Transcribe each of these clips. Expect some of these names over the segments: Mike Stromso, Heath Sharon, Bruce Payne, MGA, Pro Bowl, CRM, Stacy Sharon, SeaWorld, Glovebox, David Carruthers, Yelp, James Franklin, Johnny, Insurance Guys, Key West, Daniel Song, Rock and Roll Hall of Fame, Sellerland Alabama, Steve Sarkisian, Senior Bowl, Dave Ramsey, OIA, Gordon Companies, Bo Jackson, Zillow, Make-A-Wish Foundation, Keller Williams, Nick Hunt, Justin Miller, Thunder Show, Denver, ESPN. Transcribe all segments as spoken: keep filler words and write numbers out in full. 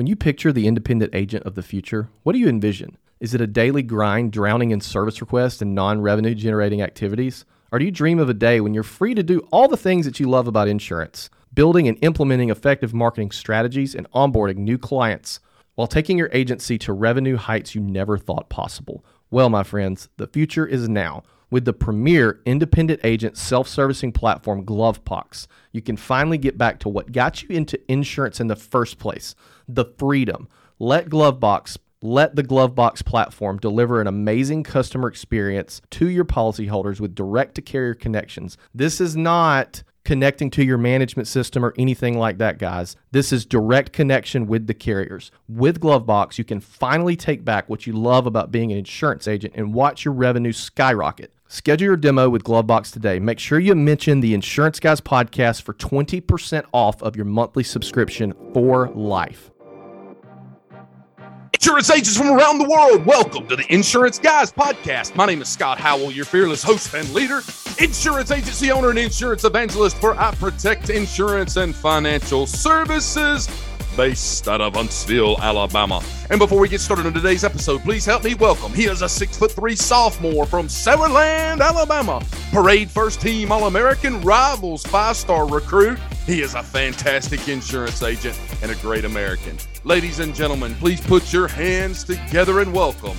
When you picture the independent agent of the future, what do you envision? Is it a daily grind drowning in service requests and non-revenue generating activities? Or do you dream of a day when you're free to do all the things that you love about insurance, building and implementing effective marketing strategies and onboarding new clients while taking your agency to revenue heights you never thought possible? Well, my friends, the future is now. With the premier independent agent self-servicing platform, Glovebox, you can finally get back to what got you into insurance in the first place, the freedom. Let Glovebox, let the Glovebox platform deliver an amazing customer experience to your policyholders with direct-to-carrier connections. This is not connecting to your management system or anything like that, guys. This is direct connection with the carriers. With Glovebox, you can finally take back what you love about being an insurance agent and watch your revenue skyrocket. Schedule your demo with Glovebox today. Make sure you mention the Insurance Guys podcast for twenty percent off of your monthly subscription for life. Insurance agents from around the world, welcome to the Insurance Guys podcast. My name is Scott Howell, your fearless host and leader, insurance agency owner and insurance evangelist for iProtect Insurance and Financial Services, based out of Huntsville, Alabama. And before we get started on today's episode, please help me welcome. He is a six foot three sophomore from Sellerland, Alabama. Parade first team All-American, Rivals five-star recruit. He is a fantastic insurance agent and a great American. Ladies and gentlemen, please put your hands together and welcome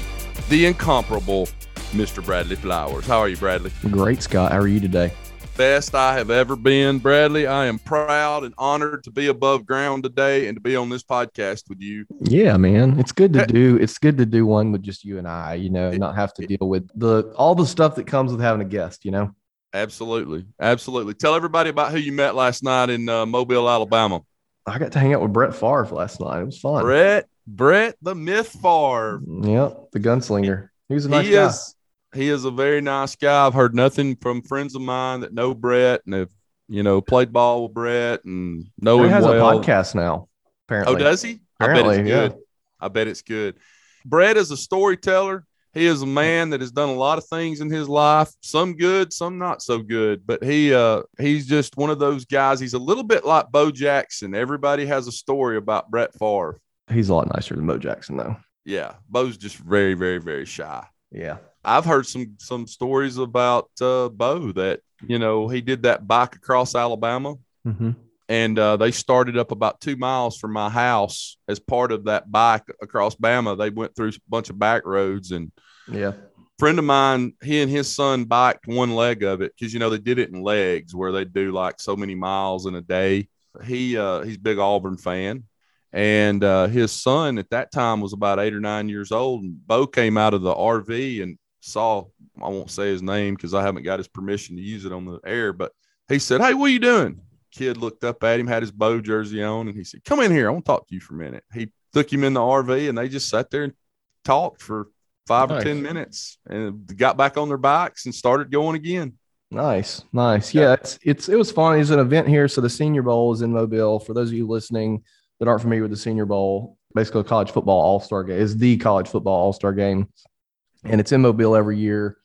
the incomparable Mister Bradley Flowers. How are you, Bradley? Great, Scott. How are you today? Best I have ever been, Bradley. I am proud and honored to be above ground today and to be on this podcast with you. Yeah, man, it's good to do. It's good to do one with just you and I, you know, and not have to deal with the all the stuff that comes with having a guest, you know. Absolutely, absolutely. Tell everybody about who you met last night in uh, Mobile, Alabama. I got to hang out with Brett Favre last night. It was fun. Brett, Brett, the myth Favre. Yep, the gunslinger. He was a nice he guy. Is, He is a very nice guy. I've heard nothing from friends of mine that know Brett and have, you know, played ball with Brett and know Brett him has well. A podcast now, apparently. Oh, does he? Apparently, I bet it's yeah. good. I bet it's good. Brett is a storyteller. He is a man that has done a lot of things in his life, some good, some not so good. But he uh, he's just one of those guys. He's a little bit like Bo Jackson. Everybody has a story about Brett Favre. He's a lot nicer than Bo Jackson, though. Yeah, Bo's just very, very, very shy. Yeah. I've heard some some stories about uh, Bo that, you know, he did that bike across Alabama, mm-hmm. and uh, they started up about two miles from my house as part of that bike across Bama. They went through a bunch of back roads, and yeah, a friend of mine, he and his son biked one leg of it because, you know, they did it in legs where they do like so many miles in a day. He uh, he's a big Auburn fan. And uh, his son at that time was about eight or nine years old. And Bo came out of the R V and saw, I won't say his name because I haven't got his permission to use it on the air, but he said, "Hey, what are you doing?" Kid looked up at him, had his Bo jersey on, and he said, "Come in here. I want to talk to you for a minute." He took him in the R V, and they just sat there and talked for five nice. or ten minutes and got back on their bikes and started going again. Nice, nice. Yeah, it's, it's it was fun. It was an event here. So the Senior Bowl is in Mobile. For those of you listening that aren't familiar with the Senior Bowl, basically college football all-star game. It's the college football all-star game. And it's in Mobile every year,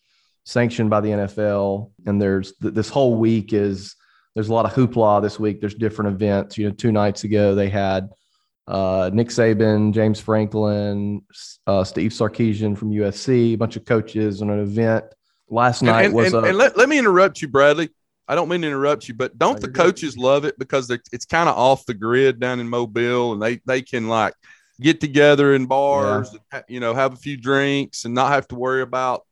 sanctioned by the N F L. And there's th- this whole week is there's a lot of hoopla this week. There's different events. You know, two nights ago they had uh, Nick Saban, James Franklin, uh, Steve Sarkisian from U S C, a bunch of coaches on an event. Last night and, and, was and, a, and let, let me interrupt you, Bradley. I don't mean to interrupt you, but don't the coaches good. love it because it's kind of off the grid down in Mobile, and they they can like get together in bars, yeah. you know, have a few drinks and not have to worry about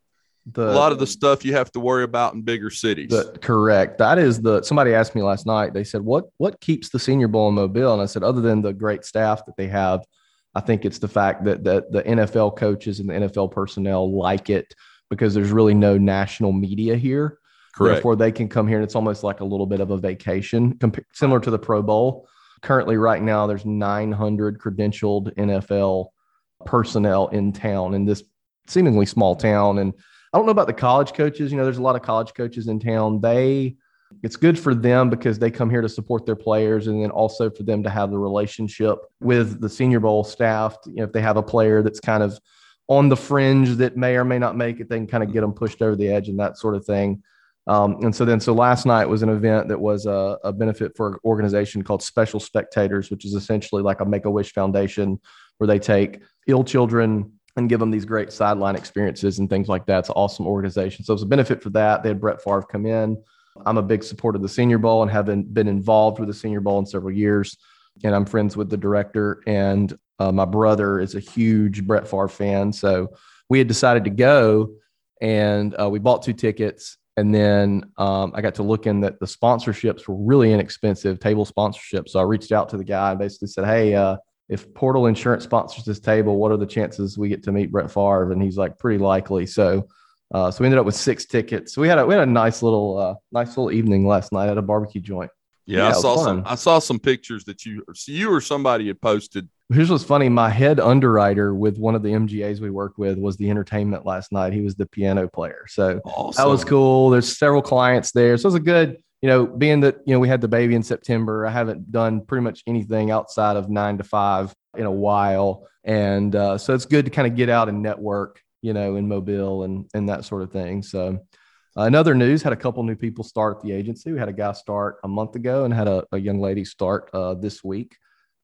the, a lot of the stuff you have to worry about in bigger cities. The, correct. That is the, somebody asked me last night, they said, what, what keeps the Senior Bowl in Mobile? And I said, other than the great staff that they have, I think it's the fact that, that the N F L coaches and the N F L personnel like it because there's really no national media here. Correct. Therefore they can come here and it's almost like a little bit of a vacation comp- similar to the Pro Bowl. Currently, right now, there's nine hundred credentialed N F L personnel in town in this seemingly small town. And I don't know about the college coaches. You know, there's a lot of college coaches in town. They, it's good for them because they come here to support their players and then also for them to have the relationship with the Senior Bowl staff. You know, if they have a player that's kind of on the fringe that may or may not make it, they can kind of get them pushed over the edge and that sort of thing. Um, and so then, so last night was an event that was a, a benefit for an organization called Special Spectators, which is essentially like a Make-A-Wish Foundation, where they take ill children and give them these great sideline experiences and things like that. It's an awesome organization. So it was a benefit for that. They had Brett Favre come in. I'm a big supporter of the Senior Bowl and have been, been involved with the Senior Bowl in several years. And I'm friends with the director, and uh, my brother is a huge Brett Favre fan. So we had decided to go, and uh, we bought two tickets. And then um, I got to look in that the sponsorships were really inexpensive, table sponsorships. So I reached out to the guy and basically said, hey, uh, if Portal Insurance sponsors this table, what are the chances we get to meet Brett Favre? And he's like, pretty likely. So, uh, so we ended up with six tickets. So we had a, we had a nice little, uh, nice little evening last night at a barbecue joint. Yeah, yeah I saw fun. some, I saw some pictures that you, you or somebody had posted. Here's what's funny. My head underwriter with one of the M G As we worked with was the entertainment last night. He was the piano player. So awesome. That was cool. There's several clients there. So it was a good, you know, being that, you know, we had the baby in September, I haven't done pretty much anything outside of nine to five in a while. And uh, so it's good to kind of get out and network, you know, in Mobile and, and that sort of thing. So uh, in other news, had a couple new people start at the agency. We had a guy start a month ago and had a, a young lady start uh, this week.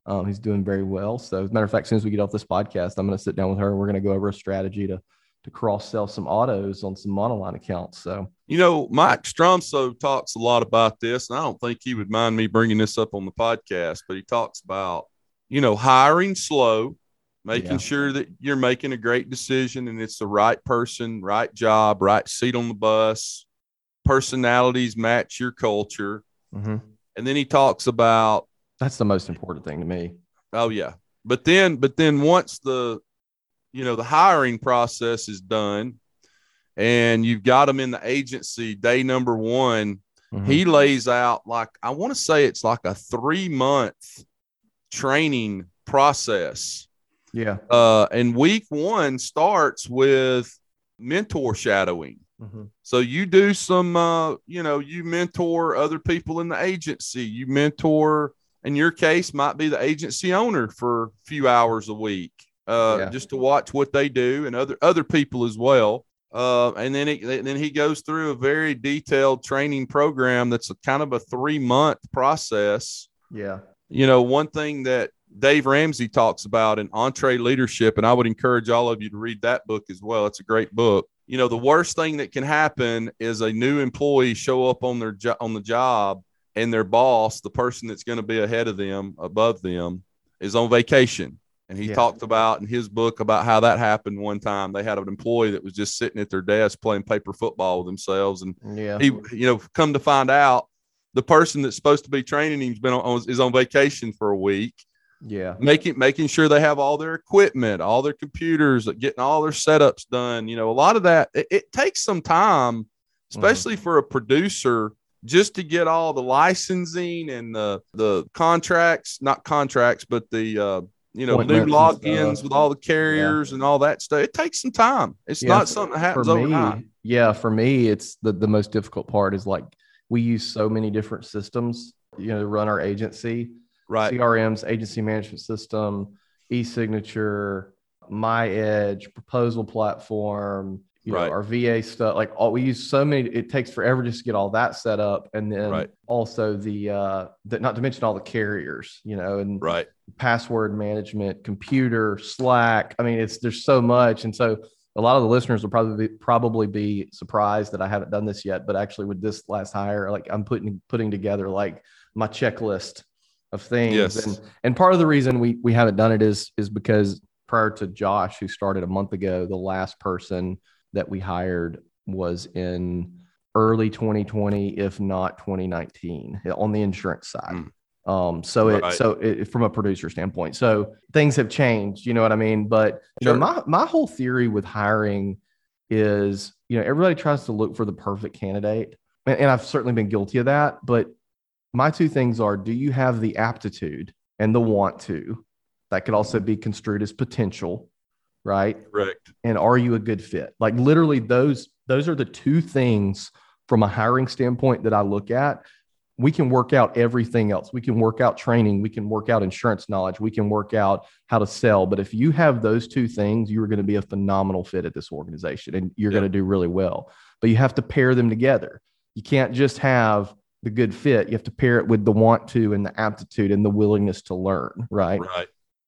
Um, he's doing very well. So as a matter of fact, as soon as we get off this podcast, I'm going to sit down with her and we're going to go over a strategy to to cross-sell some autos on some monoline accounts. So, you know, Mike Stromso talks a lot about this, and I don't think he would mind me bringing this up on the podcast, but he talks about, you know, hiring slow, making yeah. sure that you're making a great decision and it's the right person, right job, right seat on the bus, personalities match your culture. Mm-hmm. And then he talks about, that's the most important thing to me. Oh yeah. But then, but then once the, you know, the hiring process is done and you've got them in the agency day number one, mm-hmm. he lays out like, I want to say it's like a three month training process. Yeah. Uh, and week one starts with mentor shadowing. Mm-hmm. So you do some, uh, you know, you mentor other people in the agency, you mentor, in your case, might be the agency owner for a few hours a week, uh, yeah. just to watch what they do and other other people as well. Uh, and then it, then he goes through a very detailed training program that's a kind of a three month process. Yeah, you know, one thing that Dave Ramsey talks about in Entree Leadership, and I would encourage all of you to read that book as well. It's a great book. You know, the worst thing that can happen is a new employee show up on their jo- on the job. And their boss, the person that's going to be ahead of them, above them, is on vacation. And he yeah. talked about in his book about how that happened one time. They had an employee that was just sitting at their desk playing paper football with themselves. And yeah. he, you know, come to find out, the person that's supposed to be training him's been on is on vacation for a week. Yeah, making making sure they have all their equipment, all their computers, getting all their setups done. You know, a lot of that it, it takes some time, especially mm-hmm. for a producer. Just to get all the licensing and the the contracts, not contracts, but the, uh, you know, new logins with all the carriers yeah. and all that stuff. It takes some time. It's yeah, not something that happens me, overnight. Yeah. For me, it's the, the most difficult part is like we use so many different systems, you know, to run our agency, right? C R Ms, agency management system, e-signature, MyEdge, proposal platform, You right. know, our V A stuff, like all we use so many, it takes forever just to get all that set up. And then right. also the, uh, the, not to mention all the carriers, you know, and right. password management, computer, Slack. I mean, it's, there's so much. And so a lot of the listeners will probably, probably be surprised that I haven't done this yet, but actually with this last hire, like I'm putting, putting together like my checklist of things. Yes. And, and part of the reason we, we haven't done it is, is because prior to Josh, who started a month ago, the last person that we hired was in early twenty twenty, if not twenty nineteen, on the insurance side. Mm. Um, so it, right. so it, from a producer standpoint, so things have changed, you know what I mean? But sure. you know, my, my whole theory with hiring is, you know, everybody tries to look for the perfect candidate. And, and I've certainly been guilty of that, but my two things are, do you have the aptitude and the want to? That could also be construed as potential. Right. Correct. And are you a good fit? Like literally those, those are the two things from a hiring standpoint that I look at. We can work out everything else. We can work out training. We can work out insurance knowledge. We can work out how to sell. But if you have those two things, you are going to be a phenomenal fit at this organization and you're yeah. going to do really well, but you have to pair them together. You can't just have the good fit. You have to pair it with the want to and the aptitude and the willingness to learn. Right. Right.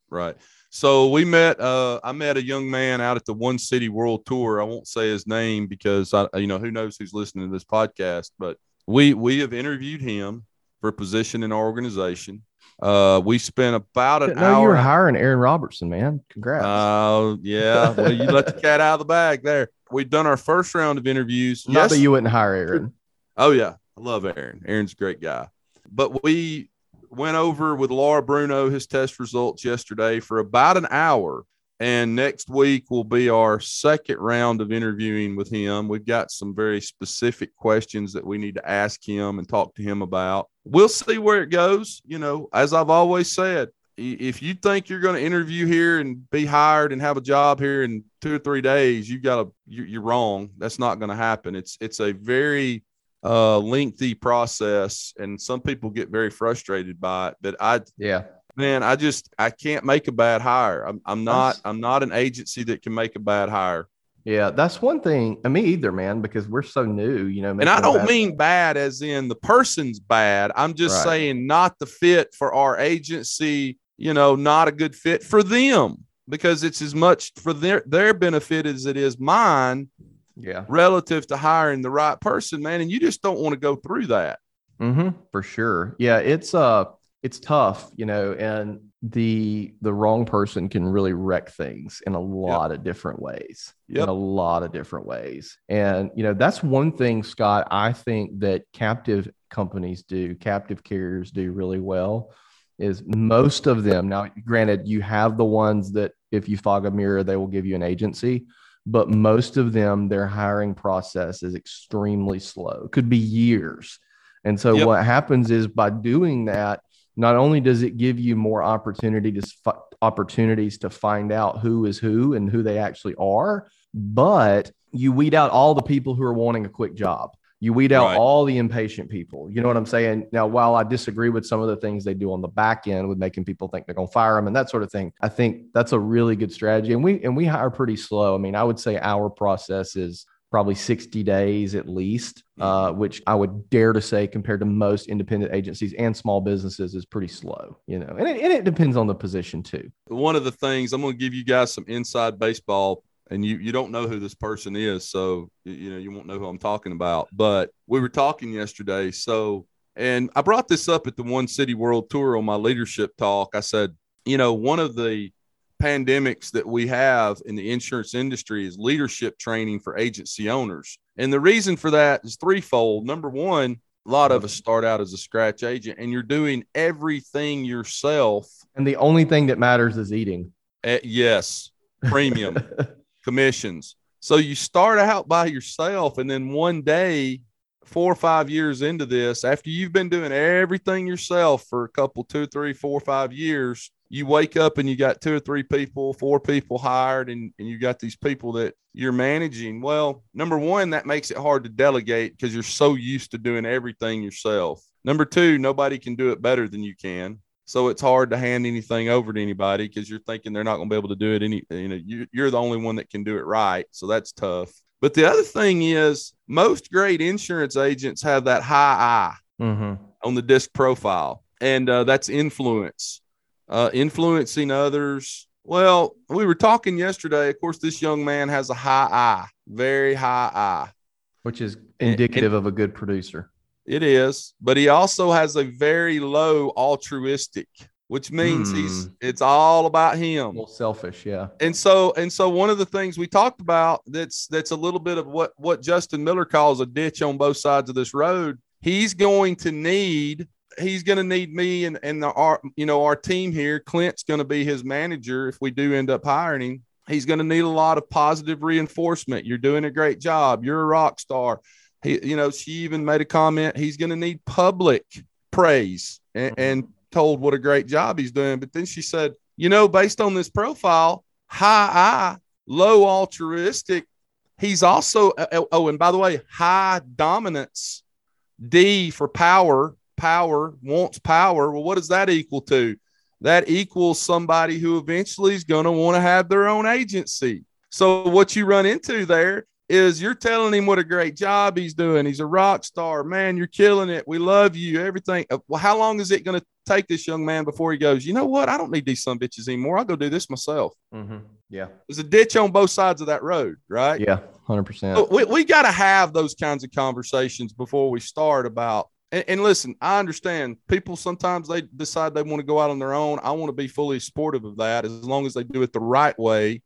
Right. So we met, uh, I met a young man out at the One City World Tour. I won't say his name because I, you know, who knows who's listening to this podcast, but we, we have interviewed him for a position in our organization. Uh, we spent about an no, hour. You were hiring Aaron Robertson, man. Congrats. Oh, uh, yeah. Well, you let the cat out of the bag there. We've done our first round of interviews. Not yes. that you wouldn't hire Aaron. Oh yeah. I love Aaron. Aaron's a great guy, but we went over with Laura Bruno, his test results yesterday for about an hour. And next week will be our second round of interviewing with him. We've got some very specific questions that we need to ask him and talk to him about. We'll see where it goes. You know, as I've always said, if you think you're going to interview here and be hired and have a job here in two or three days, you got to, you're wrong. That's not going to happen. It's, it's a very uh, lengthy process, and some people get very frustrated by it, but I, yeah. Man, I just I can't make a bad hire. I'm I'm not I'm not an agency that can make a bad hire. Yeah, that's one thing. I mean, either, man, because we're so new, you know. And I don't mean bad as in the person's bad. I'm just saying not the fit for our agency. You know, not a good fit for them because it's as much for their their benefit as it is mine. Yeah, relative to hiring the right person, man, and you just don't want to go through that. Mm-hmm. For sure. Yeah, it's uh. It's tough, you know, and the the wrong person can really wreck things in a lot yep. of different ways, yep. in a lot of different ways. And, you know, that's one thing, Scott, I think that captive companies do, captive carriers do really well is most of them. Now, granted, you have the ones that if you fog a mirror, they will give you an agency. But most of them, their hiring process is extremely slow. It could be years. And so yep. what happens is by doing that, not only does it give you more opportunity to f- opportunities to find out who is who and who they actually are, but you weed out all the people who are wanting a quick job. You weed out right. all the impatient people. You know what I'm saying? Now, while I disagree with some of the things they do on the back end with making people think they're going to fire them and that sort of thing, I think that's a really good strategy. And we and we hire pretty slow. I mean, I would say our process is probably sixty days at least, uh, which I would dare to say compared to most independent agencies and small businesses is pretty slow, you know, and it, and it depends on the position too. One of the things I'm going to give you guys some inside baseball, and you, you don't know who this person is. So, you know, you won't know who I'm talking about, but we were talking yesterday. So, and I brought this up at the One City World Tour on my leadership talk. I said, you know, one of the pandemics that we have in the insurance industry is leadership training for agency owners. And the reason for that is threefold. Number one, a lot of us start out as a scratch agent and you're doing everything yourself. And the only thing that matters is eating. Uh, yes. Premium commissions. So you start out by yourself. And then one day, four or five years into this, after you've been doing everything yourself for a couple, two, three, four, five years, you wake up and you got two or three people, four people hired, and, and you got these people that you're managing. Well, number one, that makes it hard to delegate because you're so used to doing everything yourself. Number two, nobody can do it better than you can. So it's hard to hand anything over to anybody because you're thinking they're not going to be able to do it. Any, you know, you, you're the only one that can do it right. So that's tough. But the other thing is most great insurance agents have that high eye mm-hmm. on the disc profile, and uh, that's influence. Uh, influencing others. Well, we were talking yesterday. Of course, this young man has a high eye, very high eye, which is indicative and, and of a good producer. It is, but he also has a very low altruistic, which means hmm. he's it's all about him. A little selfish, yeah. And so, and so, one of the things we talked about that's that's a little bit of what what Justin Miller calls a ditch on both sides of this road. He's going to need. He's going to need me and, and the, our, you know, our team here. Clint's going to be his manager. If we do end up hiring him, he's going to need a lot of positive reinforcement. You're doing a great job. You're a rock star. He, you know, she even made a comment. He's going to need public praise and, and told what a great job he's doing. But then she said, you know, based on this profile, high eye, low altruistic. He's also, oh, and by the way, high dominance, D for power. Power wants power. Well, what does that equal to? That equals somebody who eventually is going to want to have their own agency. So what you run into there is you're telling him what a great job he's doing. He's a rock star, man. You're killing it. We love you. Everything. Well, how long is it going to take this young man before he goes, you know what? I don't need these son bitches anymore. I'll go do this myself. Mm-hmm. Yeah. There's a ditch on both sides of that road, right? Yeah. one hundred percent. So we we got to have those kinds of conversations before we start about, and, and listen, I understand people, sometimes they decide they want to go out on their own. I want to be fully supportive of that as long as they do it the right way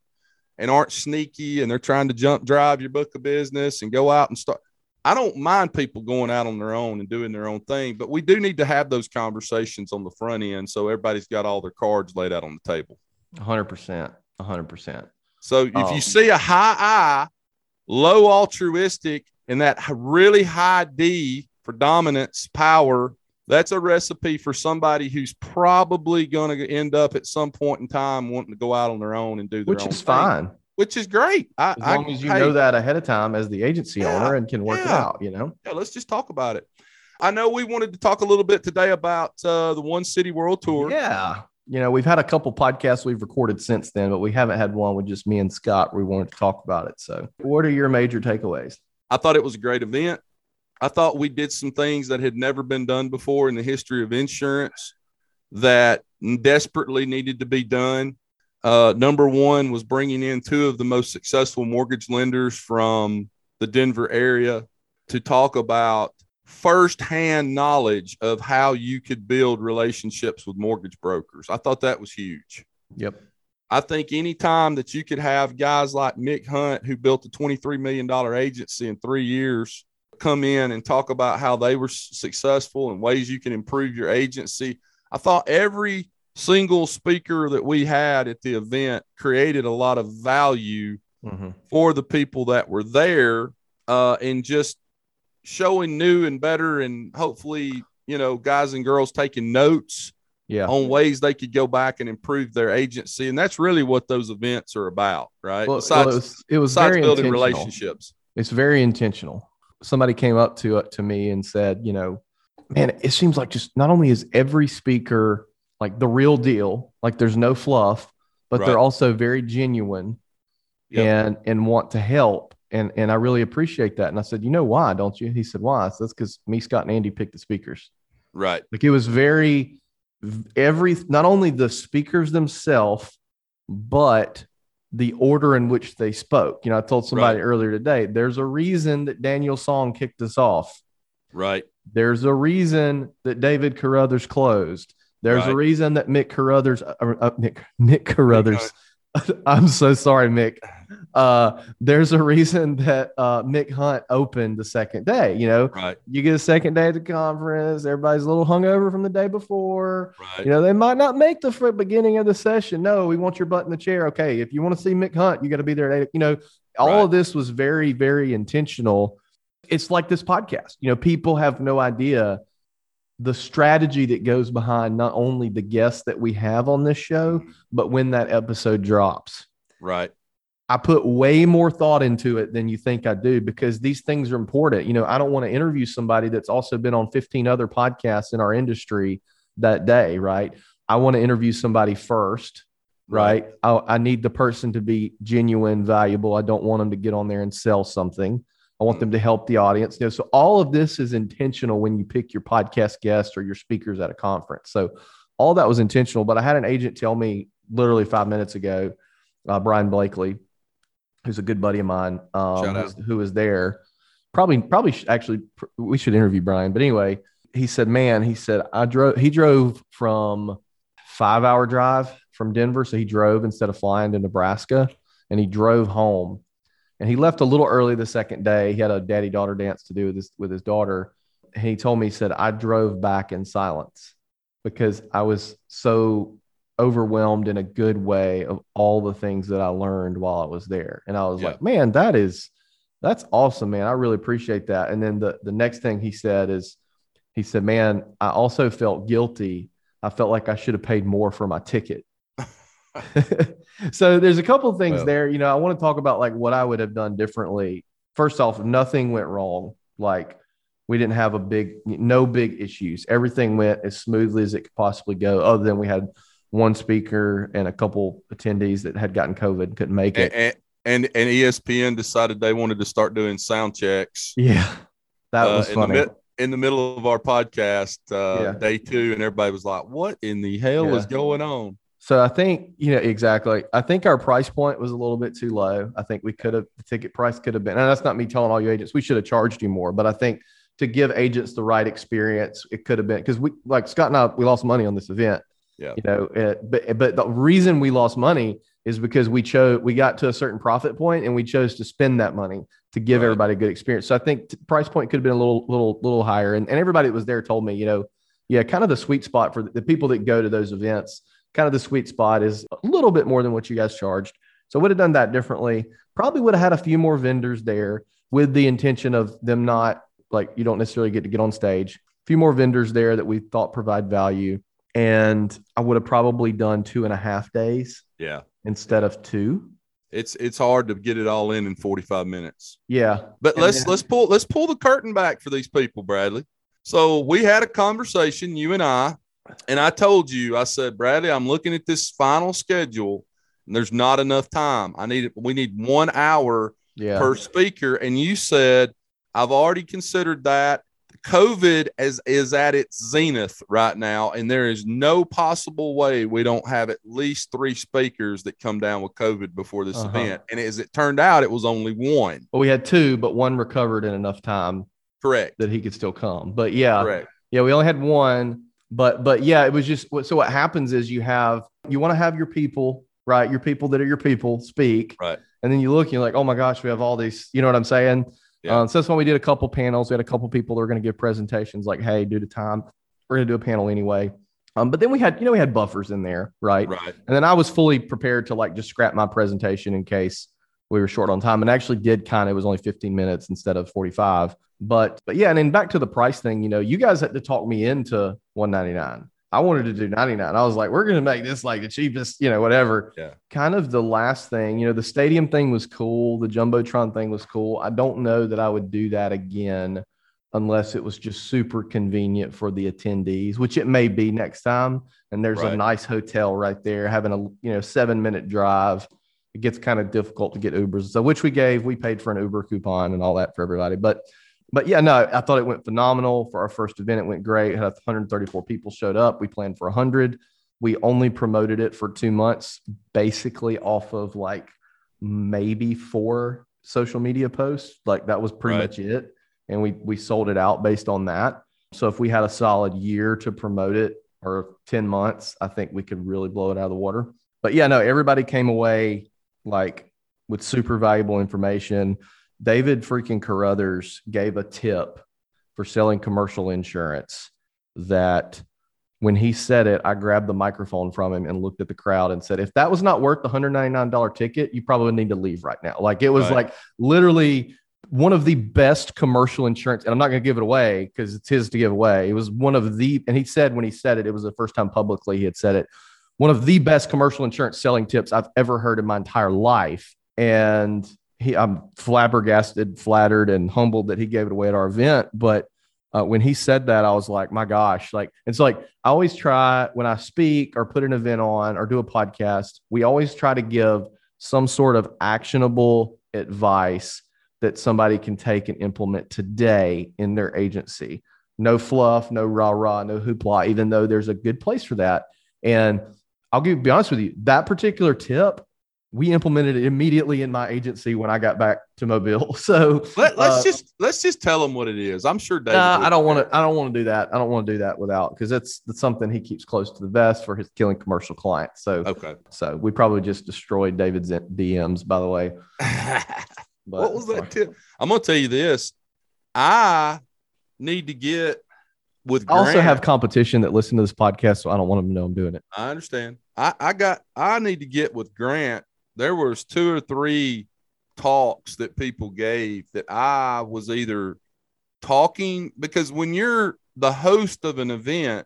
and aren't sneaky and they're trying to jump drive your book of business and go out and start. I don't mind people going out on their own and doing their own thing, but we do need to have those conversations on the front end so everybody's got all their cards laid out on the table. one hundred percent. one hundred percent. So if um, you see a high I, low altruistic, and that really high D for dominance, power, that's a recipe for somebody who's probably going to end up at some point in time wanting to go out on their own and do their own thing. Which is fine. Which is great. I, as long I, as you hey, know that ahead of time as the agency yeah, owner and can work yeah. it out, you know? Yeah, let's just talk about it. I know we wanted to talk a little bit today about uh, the One City World Tour. Yeah. You know, we've had a couple podcasts we've recorded since then, but we haven't had one with just me and Scott. We wanted to talk about it. So what are your major takeaways? I thought it was a great event. I thought we did some things that had never been done before in the history of insurance that desperately needed to be done. Uh, number one was bringing in two of the most successful mortgage lenders from the Denver area to talk about firsthand knowledge of how you could build relationships with mortgage brokers. I thought that was huge. Yep. I think any time that you could have guys like Nick Hunt, who built a twenty-three million dollars agency in three years, come in and talk about how they were successful and ways you can improve your agency. I thought every single speaker that we had at the event created a lot of value mm-hmm. for the people that were there uh, and just showing new and better and hopefully, you know, guys and girls taking notes yeah. on ways they could go back and improve their agency. And that's really what those events are about, right? Well, besides, well, it was, it was besides very building relationships. It's very intentional. Somebody came up to, up to me and said, you know, man, it seems like just not only is every speaker like the real deal, like there's no fluff, but right. they're also very genuine yep. and, and want to help. And, and I really appreciate that. And I said, you know, why don't you? He said, why? I said, that's because me, Scott and Andy picked the speakers. Right. Like it was very, every, not only the speakers themselves, but the order in which they spoke. You know, I told somebody right. earlier today, there's a reason that Daniel Song kicked us off. Right. There's a reason that David Carruthers closed. There's right. a reason that Mick Carruthers, uh, uh, Nick, Nick Carruthers, I'm so sorry, Mick. Uh, there's a reason that uh, Nick Hunt opened the second day. You know, right. you get a second day at the conference. Everybody's a little hungover from the day before. Right. You know, they might not make the beginning of the session. No, we want your butt in the chair. Okay, if you want to see Nick Hunt, you got to be there at eight. You know, all right. of this was very, very intentional. It's like this podcast. You know, people have no idea the strategy that goes behind not only the guests that we have on this show, but when that episode drops. Right. I put way more thought into it than you think I do because these things are important. You know, I don't want to interview somebody that's also been on fifteen other podcasts in our industry that day. Right. I want to interview somebody first. Right. right. I, I need the person to be genuine, valuable. I don't want them to get on there and sell something. I want them to help the audience. You know, so all of this is intentional when you pick your podcast guests or your speakers at a conference. So all that was intentional, but I had an agent tell me literally five minutes ago, uh, Brian Blakely, who's a good buddy of mine, um, who was there. Probably, probably sh- actually pr- we should interview Brian. But anyway, he said, man, he said, I drove, he drove from five hour drive from Denver. So he drove instead of flying to Nebraska and he drove home. And he left a little early the second day. He had a daddy-daughter dance to do with his, with his daughter. And he told me, he said, I drove back in silence because I was so overwhelmed in a good way of all the things that I learned while I was there. And I was yeah. like, man, that is, that's awesome, man. I really appreciate that. And then the, the next thing he said is, he said, man, I also felt guilty. I felt like I should have paid more for my ticket. So there's a couple of things well, there, you know, I want to talk about like what I would have done differently. First off, nothing went wrong. Like we didn't have a big, no big issues. Everything went as smoothly as it could possibly go. Other than we had one speaker and a couple attendees that had gotten COVID and couldn't make it. And, and and E S P N decided they wanted to start doing sound checks. Yeah, that was uh, funny. In the, in the middle of our podcast, uh, yeah. day two, and everybody was like, what in the hell yeah. is going on? So I think, you know, exactly. I think our price point was a little bit too low. I think we could have, the ticket price could have been, and that's not me telling all you agents, we should have charged you more, but I think to give agents the right experience, it could have been, because we, like Scott and I, we lost money on this event. Yeah. You know, it, but, but the reason we lost money is because we chose, we got to a certain profit point and we chose to spend that money to give right. everybody a good experience. So I think t- price point could have been a little, little, little higher. And, and everybody that was there told me, you know, yeah, kind of the sweet spot for the, the people that go to those events, kind of the sweet spot is a little bit more than what you guys charged. So would have done that differently. Probably would have had a few more vendors there with the intention of them not, like, you don't necessarily get to get on stage. A few more vendors there that we thought provide value. And I would have probably done two and a half days yeah. instead of two. It's it's hard to get it all in in forty-five minutes. Yeah. But and let's then- let's pull let's pull the curtain back for these people, Bradley. So we had a conversation, you and I, and I told you, I said, Bradley, I'm looking at this final schedule and there's not enough time. I need we need one hour yeah. per speaker. And you said, I've already considered that. COVID is, is at its zenith right now, and there is no possible way we don't have at least three speakers that come down with COVID before this uh-huh. event. And as it turned out, it was only one. Well, we had two, but one recovered in enough time. Correct. That he could still come. But, yeah. Correct. Yeah, we only had one. But, but yeah, it was just – so what happens is you have – you want to have your people, right, your people that are your people speak. Right. And then you look and you're like, oh, my gosh, we have all these – you know what I'm saying? Yeah. Um, so that's why we did a couple panels. We had a couple people that were going to give presentations like, hey, due to time, we're going to do a panel anyway. Um, but then we had, you know, we had buffers in there, right? Right. And then I was fully prepared to like just scrap my presentation in case we were short on time, and actually did kind of, it was only fifteen minutes instead of forty-five. But, but yeah. And then back to the price thing, you know, you guys had to talk me into one ninety-nine. I wanted to do ninety-nine. I was like, we're going to make this like the cheapest, you know, whatever. Yeah. Kind of the last thing, you know, the stadium thing was cool. The Jumbotron thing was cool. I don't know that I would do that again unless it was just super convenient for the attendees, which it may be next time. And there's right. a nice hotel right there, having a, you know, seven minute drive. It gets kind of difficult to get Ubers. So which we gave, we paid for an Uber coupon and all that for everybody. But But yeah, no, I thought it went phenomenal for our first event. It went great. Had one hundred thirty-four people showed up. We planned for one hundred. We only promoted it for two months, basically off of like maybe four social media posts. Like that was pretty right. much it. And we, we sold it out based on that. So if we had a solid year to promote it or ten months, I think we could really blow it out of the water. But yeah, no, everybody came away like with super valuable information. David freaking Carruthers gave a tip for selling commercial insurance that when he said it, I grabbed the microphone from him and looked at the crowd and said, if that was not worth the one hundred ninety-nine dollars ticket, you probably need to leave right now. Like it was right. like literally one of the best commercial insurance. And I'm not going to give it away because it's his to give away. It was one of the, and he said, when he said it, it was the first time publicly he had said it, one of the best commercial insurance selling tips I've ever heard in my entire life. And He, I'm flabbergasted, flattered, and humbled that he gave it away at our event. But uh, when he said that, I was like, my gosh, like, it's like, I always try when I speak or put an event on or do a podcast, we always try to give some sort of actionable advice that somebody can take and implement today in their agency. No fluff, no rah-rah, no hoopla, even though there's a good place for that. And I'll give, be honest with you, that particular tip, we implemented it immediately in my agency when I got back to Mobile. So Let, let's uh, just let's just tell him what it is. I'm sure David. Nah, I don't want to. I don't want to do that. I don't want to do that without because that's, that's something he keeps close to the vest for his Killing Commercial clients. So okay. So we probably just destroyed David's D Ms. By the way, but, what was that tip? I'm gonna tell you this. I need to get with. Grant. I also have competition that listen to this podcast, so I don't want them to know I'm doing it. I understand. I, I got. I need to get with Grant. There was two or three talks that people gave that I was either talking because when you're the host of an event,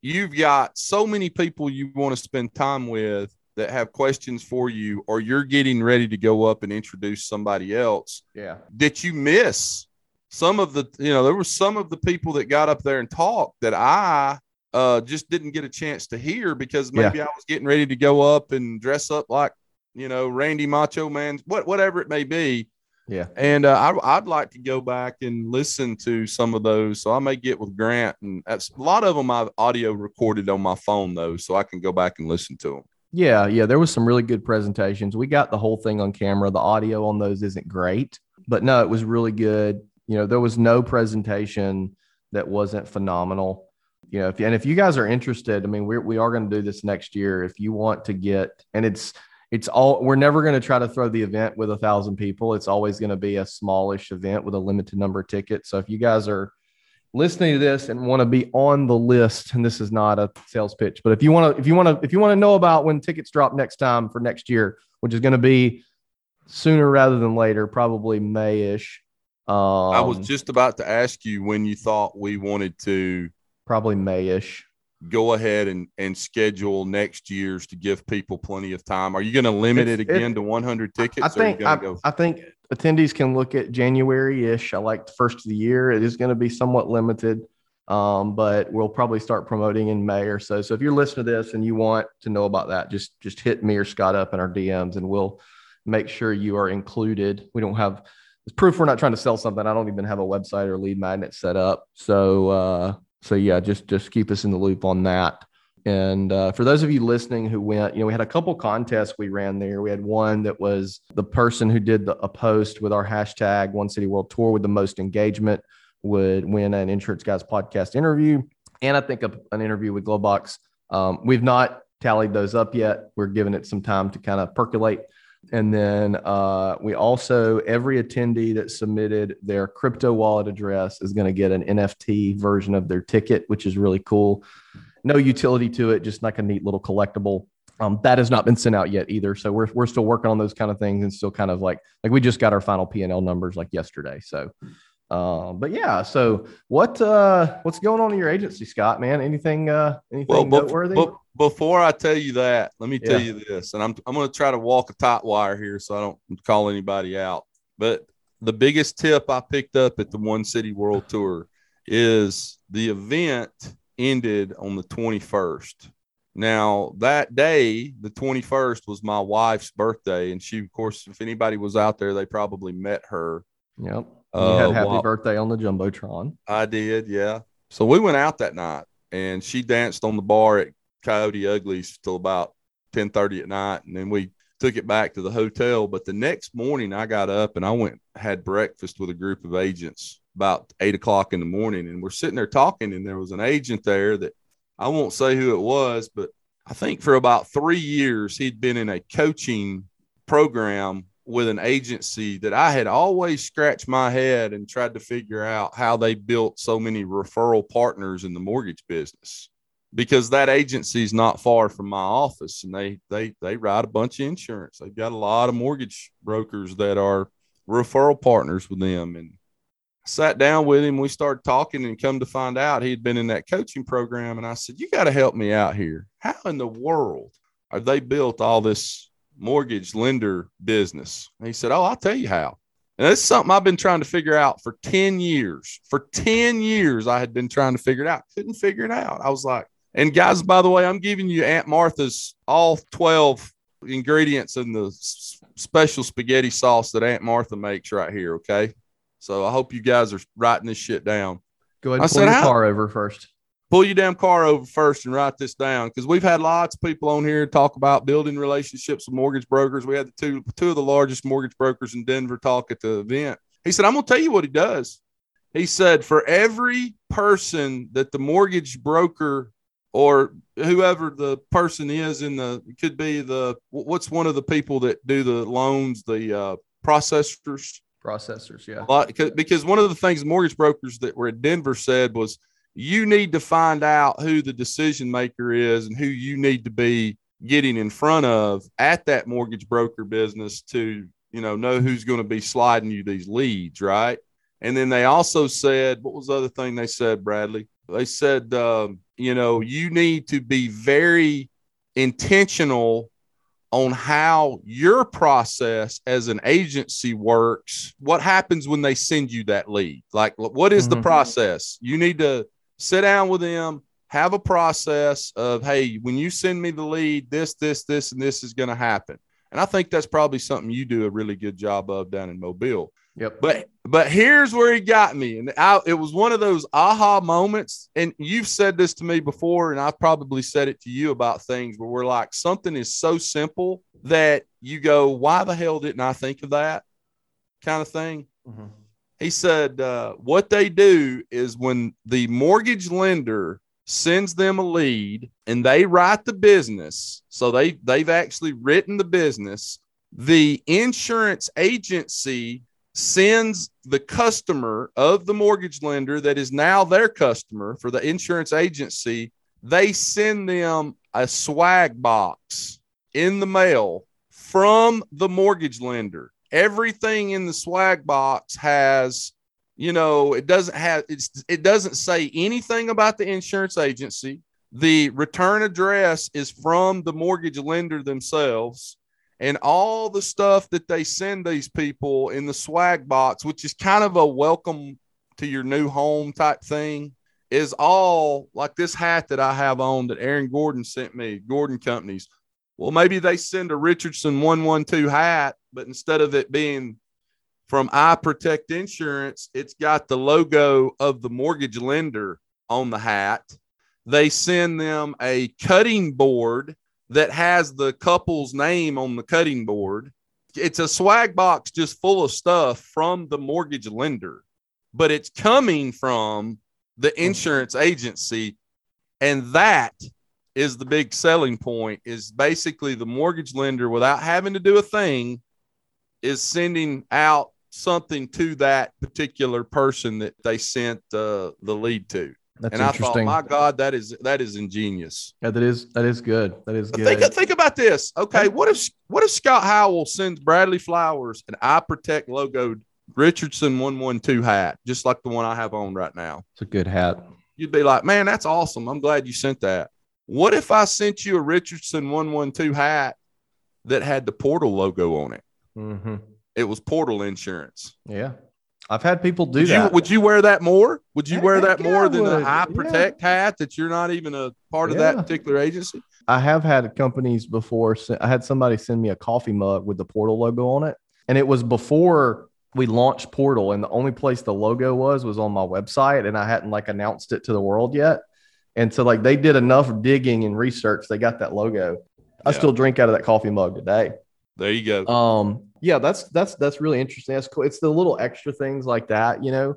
you've got so many people you want to spend time with that have questions for you, or you're getting ready to go up and introduce somebody else. Yeah. Did you miss some of the, you know, there were some of the people that got up there and talked that I, uh, just didn't get a chance to hear because maybe yeah. I was getting ready to go up and dress up like you know, Randy Macho Man, what, whatever it may be. Yeah. And uh, I, I'd like to go back and listen to some of those. So I may get with Grant, and that's a lot of them I've audio recorded on my phone though, so I can go back and listen to them. Yeah. Yeah. There was some really good presentations. We got the whole thing on camera. The audio on those isn't great, but no, it was really good. You know, there was no presentation that wasn't phenomenal. You know, if, and if you guys are interested, I mean, we're, we are going to do this next year. If you want to get, and it's, it's all, we're never going to try to throw the event with a thousand people. It's always going to be a smallish event with a limited number of tickets. So if you guys are listening to this and want to be on the list, and this is not a sales pitch, but if you want to, if you want to, if you want to know about when tickets drop next time for next year, which is going to be sooner rather than later, probably May-ish. Um, I was just about to ask you when you thought we wanted to, probably May-ish, go ahead and, and schedule next year's to give people plenty of time. Are you going to limit it's, it again it, to one hundred tickets? I think, I, go- I think attendees can look at January-ish. I like the first of the year. It is going to be somewhat limited, um, but we'll probably start promoting in May or so. So if you're listening to this and you want to know about that, just, just hit me or Scott up in our D Ms and we'll make sure you are included. We don't have it's proof. We're not trying to sell something. I don't even have a website or lead magnet set up. So, uh, So yeah, just, just keep us in the loop on that. And uh, for those of you listening who went, you know, we had a couple contests we ran there. We had one that was the person who did the, a post with our hashtag One City World Tour with the most engagement would win an Insurance Guys podcast interview. And I think a, an interview with Glovebox. Um, we've not tallied those up yet. We're giving it some time to kind of percolate. And then uh, we also, every attendee that submitted their crypto wallet address is going to get an N F T version of their ticket, which is really cool. No utility to it, just like a neat little collectible. Um, that has not been sent out yet either. So we're we're still working on those kind of things and still kind of like, like we just got our final P and L numbers like yesterday. So, uh, but yeah, so what uh, what's going on in your agency, Scott, man? Anything, uh, anything well, but, noteworthy? But, Before I tell you that, let me tell yeah. you this, and I'm I'm going to try to walk a tight wire here so I don't call anybody out. But the biggest tip I picked up at the One City World Tour is the event ended on the twenty-first. Now, that day, the twenty-first, was my wife's birthday, and she, of course, if anybody was out there, they probably met her. Yep. You uh, had happy while, birthday on the Jumbotron. I did, yeah. So we went out that night, and she danced on the bar at Coyote Uglies till about ten thirty at night, and then we took it back to the hotel. But the next morning I got up and I went had breakfast with a group of agents about eight o'clock in the morning, and we're sitting there talking, and there was an agent there that I won't say who it was, but I think for about three years he'd been in a coaching program with an agency that I had always scratched my head and tried to figure out how they built so many referral partners in the mortgage business, because that agency is not far from my office, and they, they, they write a bunch of insurance. They've got a lot of mortgage brokers that are referral partners with them. And I sat down with him. We started talking, and come to find out he'd been in that coaching program. And I said, you got to help me out here. How in the world are they built all this mortgage lender business? And he said, oh, I'll tell you how. And that's something I've been trying to figure out for ten years. For ten years, I had been trying to figure it out. Couldn't figure it out. I was like, and guys, by the way, I'm giving you Aunt Martha's all twelve ingredients in the s- special spaghetti sauce that Aunt Martha makes right here, okay? So I hope you guys are writing this shit down. Go ahead and I pull said, your car over first. Pull your damn car over first and write this down, because we've had lots of people on here talk about building relationships with mortgage brokers. We had the two, two of the largest mortgage brokers in Denver talk at the event. He said, I'm going to tell you what he does. He said, for every person that the mortgage broker or whoever the person is in the, could be the, what's one of the people that do the loans, the uh, processors? Processors, yeah. Lot, because one of the things mortgage brokers that were at Denver said was, you need to find out who the decision maker is and who you need to be getting in front of at that mortgage broker business to, you know, know who's going to be sliding you these leads, right? And then they also said, what was the other thing they said, Bradley? They said, um, you know, you need to be very intentional on how your process as an agency works. What happens when they send you that lead? Like, what is mm-hmm. the process? You need to sit down with them, have a process of, hey, when you send me the lead, this, this, this, and this is going to happen. And I think that's probably something you do a really good job of down in Mobile. Yep. But but here's where he got me. And I, it was one of those aha moments. And you've said this to me before, and I've probably said it to you about things where we're like, something is so simple that you go, why the hell didn't I think of that kind of thing? Mm-hmm. He said uh, what they do is when the mortgage lender sends them a lead and they write the business, so they, they've actually written the business, the insurance agency sends the customer of the mortgage lender that is now their customer for the insurance agency, they send them a swag box in the mail from the mortgage lender. Everything in the swag box has, you know, it doesn't have, it's, it doesn't say anything about the insurance agency. The return address is from the mortgage lender themselves, and all the stuff that they send these people in the swag box, which is kind of a welcome to your new home type thing, is all like this hat that I have on that Aaron Gordon sent me, Gordon Companies. Well, maybe they send a Richardson one one two hat, but instead of it being from iProtect Insurance, it's got the logo of the mortgage lender on the hat. They send them a cutting board that has the couple's name on the cutting board. It's a swag box just full of stuff from the mortgage lender, but it's coming from the insurance agency. And that is the big selling point, is basically the mortgage lender, without having to do a thing, is sending out something to that particular person that they sent uh, the lead to. That's and I thought, my God, that is, that is ingenious. Yeah, that is, that is good. That is good. Think, think about this. Okay. What if, what if Scott Howell sends Bradley Flowers an iProtect logoed Richardson one one two hat, just like the one I have on right now? It's a good hat. You'd be like, man, that's awesome. I'm glad you sent that. What if I sent you a Richardson one one two hat that had the Portal logo on it? Mm-hmm. It was Portal Insurance. Yeah. I've had people do would that. You, would you wear that more? Would you I wear that more I than would. the iProtect yeah. hat that you're not even a part yeah. of that particular agency? I have had companies before. I had somebody send me a coffee mug with the Portal logo on it. And it was before we launched Portal. And the only place the logo was, was on my website. And I hadn't like announced it to the world yet. And so, like, they did enough digging and research. They got that logo. I yeah. still drink out of that coffee mug today. There you go. Um, yeah, that's that's that's really interesting. That's cool. It's the little extra things like that, you know.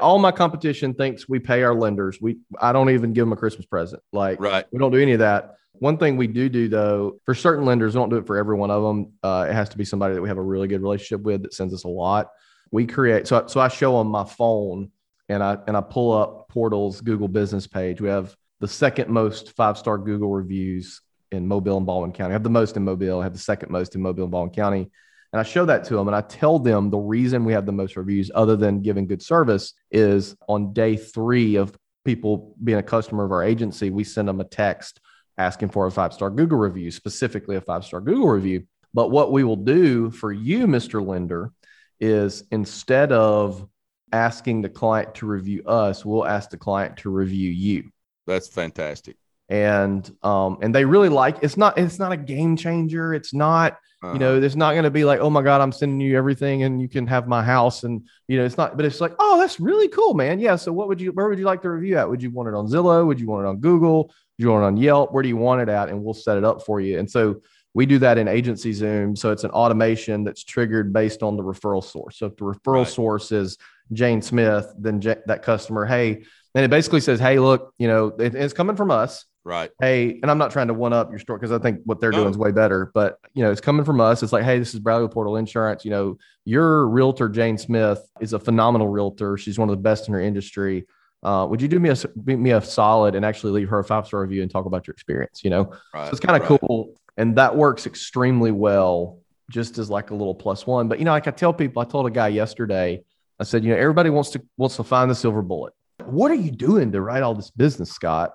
All my competition thinks we pay our lenders. We I don't even give them a Christmas present. Like, right. We don't do any of that. One thing we do do, though, for certain lenders, we don't do it for every one of them. Uh, it has to be somebody that we have a really good relationship with that sends us a lot. We create so so I show them my phone. And I and I pull up Portal's Google business page. We have the second most five-star Google reviews in Mobile and Baldwin County. I have the most in Mobile. I have the second most in Mobile and Baldwin County. And I show that to them. And I tell them the reason we have the most reviews, other than giving good service, is on day three of people being a customer of our agency, we send them a text asking for a five-star Google review, specifically a five-star Google review. But what we will do for you, Mister Lender, is instead of asking the client to review us, we'll ask the client to review you. That's fantastic. And, um, and they really like, it's not, it's not a game changer. It's not, uh-huh. you know, there's not going to be like, oh my God, I'm sending you everything and you can have my house. And, you know, it's not, but it's like, oh, that's really cool, man. Yeah. So what would you, where would you like the review at? Would you want it on Zillow? Would you want it on Google? Would you want it on Yelp? Where do you want it at? And we'll set it up for you. And so we do that in Agency Zoom. So it's an automation that's triggered based on the referral source. So if the referral right. source is Jane Smith, then J- that customer, hey, and it basically says, hey, look, you know, it, it's coming from us. Right. Hey, and I'm not trying to one up your store because I think what they're no. doing is way better, but you know, it's coming from us. It's like, hey, this is Bradley with Portal Insurance. You know, your realtor, Jane Smith, is a phenomenal realtor. She's one of the best in her industry. Uh, would you do me a, me a solid and actually leave her a five-star review and talk about your experience, you know? Right. So it's kind of right. cool. And that works extremely well, just as like a little plus one. But, you know, like I tell people, I told a guy yesterday, I said, you know, everybody wants to wants to find the silver bullet. What are you doing to write all this business, Scott?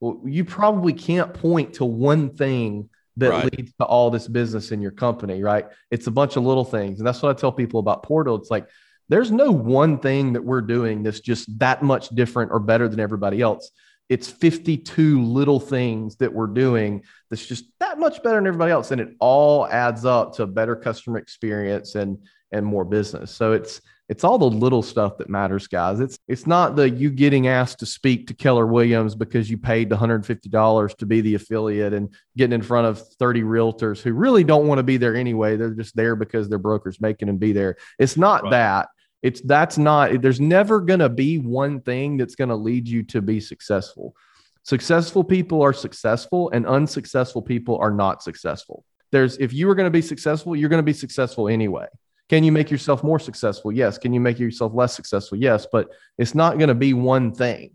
Well, you probably can't point to one thing that right. leads to all this business in your company, right? It's a bunch of little things. And that's what I tell people about Portal. It's like, there's no one thing that we're doing that's just that much different or better than everybody else. It's fifty-two little things that we're doing that's just that much better than everybody else. And it all adds up to a better customer experience and, and more business. So it's, it's all the little stuff that matters, guys. It's, it's not the you getting asked to speak to Keller Williams because you paid one hundred fifty dollars to be the affiliate and getting in front of thirty realtors who really don't want to be there anyway. They're just there because their broker's making them be there. It's not right. that. It's that's not, there's never going to be one thing that's going to lead you to be successful. Successful people are successful and unsuccessful people are not successful. There's, if you were going to be successful, you're going to be successful anyway. Can you make yourself more successful? Yes. Can you make yourself less successful? Yes. But it's not going to be one thing.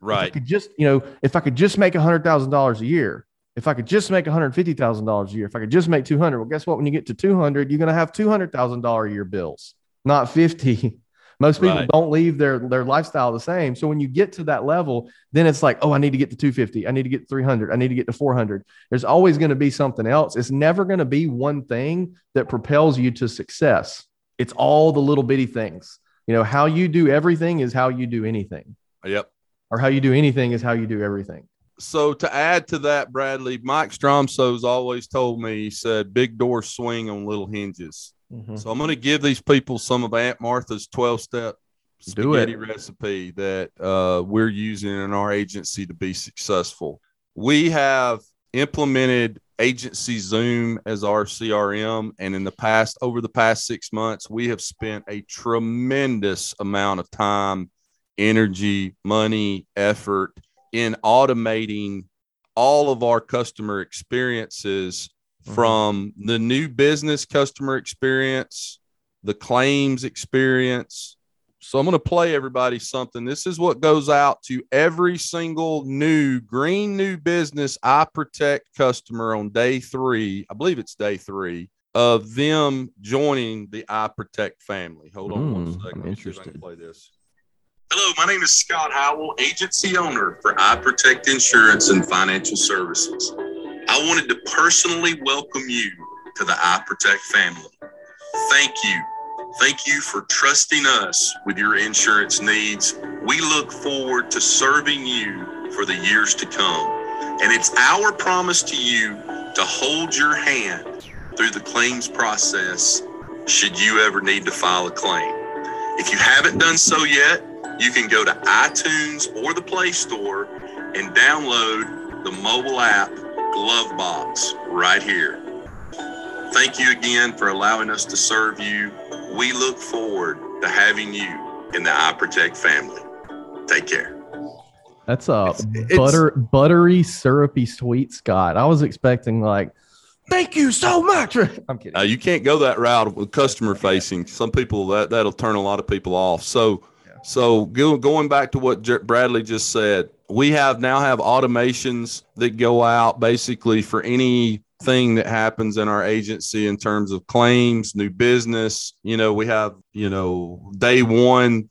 Right. If I could just, you know, if I could just make a hundred thousand dollars a year, if I could just make one hundred fifty thousand dollars a year, if I could just make two hundred, well, guess what? When you get to two hundred, you're going to have two hundred thousand dollars a year bills. Not fifty. Most people right. don't leave their, their lifestyle the same. So when you get to that level, then it's like, oh, I need to get to two fifty. I need to get to three hundred. I need to get to four hundred. There's always going to be something else. It's never going to be one thing that propels you to success. It's all the little bitty things. You know, how you do everything is how you do anything. Yep. Or how you do anything is how you do everything. So to add to that, Bradley, Mike Stromso's always told me, he said, big doors swing on little hinges. Mm-hmm. So I'm going to give these people some of Aunt Martha's twelve-step spaghetti recipe that uh, we're using in our agency to be successful. We have implemented Agency Zoom as our C R M, and in the past, over the past six months, we have spent a tremendous amount of time, energy, money, effort in automating all of our customer experiences. From the new business customer experience, the claims experience. So I'm going to play everybody something. This is what goes out to every single new green new business iProtect customer on day three. I believe it's day three of them joining the iProtect family. Hold on mm, one second. I'm interested. I can play this. Hello, my name is Scott Howell, agency owner for iProtect Insurance and Financial Services. I wanted to personally welcome you to the iProtect family. Thank you. Thank you for trusting us with your insurance needs. We look forward to serving you for the years to come. And it's our promise to you to hold your hand through the claims process should you ever need to file a claim. If you haven't done so yet, you can go to iTunes or the Play Store and download the mobile app Glovebox right here. Thank you again for allowing us to serve you. We look forward to having you in the iProtect family. Take care. That's a it's, butter, it's, buttery, syrupy, sweet Scott. I was expecting like, thank you so much. I'm kidding. Uh, you can't go that route with customer facing. Some people that that'll turn a lot of people off. So, yeah. so go, going back to what Jer- Bradley just said. We have now have automations that go out basically for anything that happens in our agency in terms of claims, new business. You know, we have, you know, day one,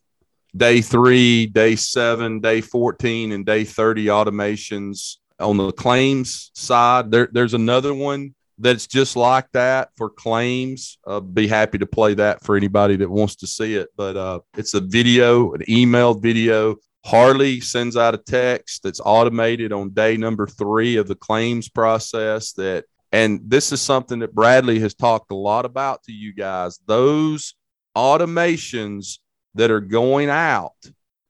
day three, day seven, day fourteen, and day thirty automations on the claims side. There, there's another one that's just like that for claims. Uh, be happy to play that for anybody that wants to see it. But uh, it's a video, an emailed video. Harley sends out a text that's automated on day number three of the claims process that, and this is something that Bradley has talked a lot about to you guys. Those automations that are going out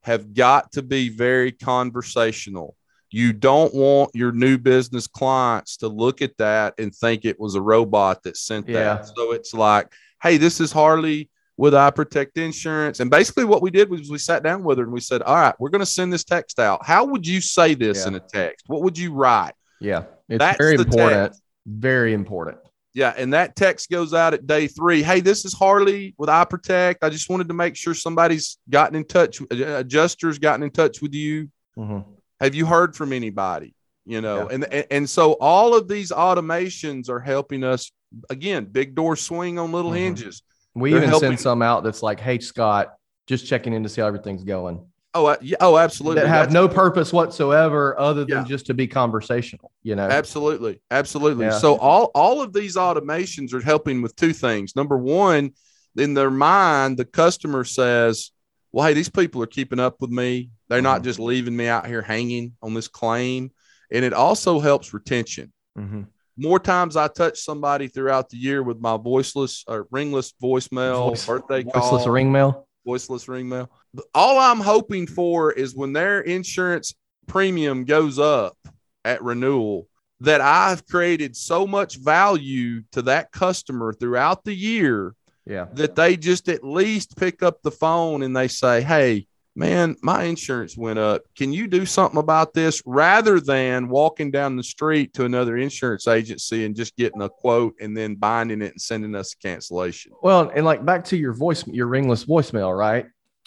have got to be very conversational. You don't want your new business clients to look at that and think it was a robot that sent yeah. that. So it's like, hey, this is Harley with iProtect Insurance. And basically what we did was we sat down with her and we said, all right, we're going to send this text out. How would you say this yeah. in a text? What would you write? Yeah. It's That's very important. Text. Very important. Yeah. And that text goes out at day three. Hey, this is Harley with iProtect. I just wanted to make sure somebody's gotten in touch. Adjuster's gotten in touch with you. Mm-hmm. Have you heard from anybody? You know, yeah. and, and, and so all of these automations are helping us again, big door swing on little mm-hmm. hinges. We They're even helping. Send some out that's like, hey, Scott, just checking in to see how everything's going. Oh, uh, yeah, oh, absolutely. That have that's no right. purpose whatsoever other than yeah. just to be conversational, you know? Absolutely. Absolutely. Yeah. So all, all of these automations are helping with two things. Number one, in their mind, the customer says, well, hey, these people are keeping up with me. They're mm-hmm. not just leaving me out here hanging on this claim. And it also helps retention. Mm-hmm. More times I touch somebody throughout the year with my voiceless or ringless voicemail, Voice, birthday voiceless call. Voiceless ringmail. Voiceless ringmail. All I'm hoping for is when their insurance premium goes up at renewal, that I've created so much value to that customer throughout the year yeah. that they just at least pick up the phone and they say, hey, man, my insurance went up. Can you do something about this? Rather than walking down the street to another insurance agency and just getting a quote and then binding it and sending us a cancellation. Well, and like back to your voice, your ringless voicemail, right?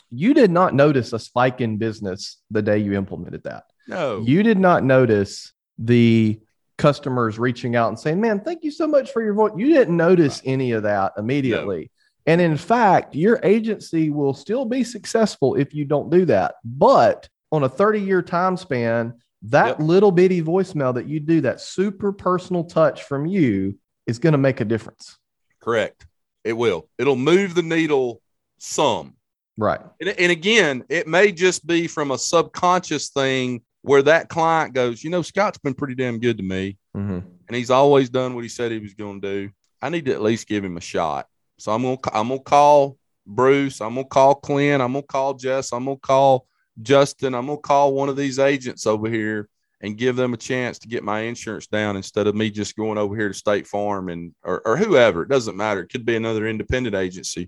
You did not notice a spike in business the day you implemented that. No, you did not notice the customers reaching out and saying, man, thank you so much for your voice. You didn't notice any of that immediately. No. And in fact, your agency will still be successful if you don't do that. But on a thirty-year time span, that yep. little bitty voicemail that you do, that super personal touch from you is going to make a difference. Correct. It will. It'll move the needle some. Right. And, and again, it may just be from a subconscious thing where that client goes, you know, Scott's been pretty damn good to me. Mm-hmm. And he's always done what he said he was going to do. I need to at least give him a shot. So I'm gonna I'm gonna call Bruce. I'm gonna call Clint. I'm gonna call Jess. I'm gonna call Justin. I'm gonna call one of these agents over here and give them a chance to get my insurance down instead of me just going over here to State Farm and or, or whoever. It doesn't matter. It could be another independent agency,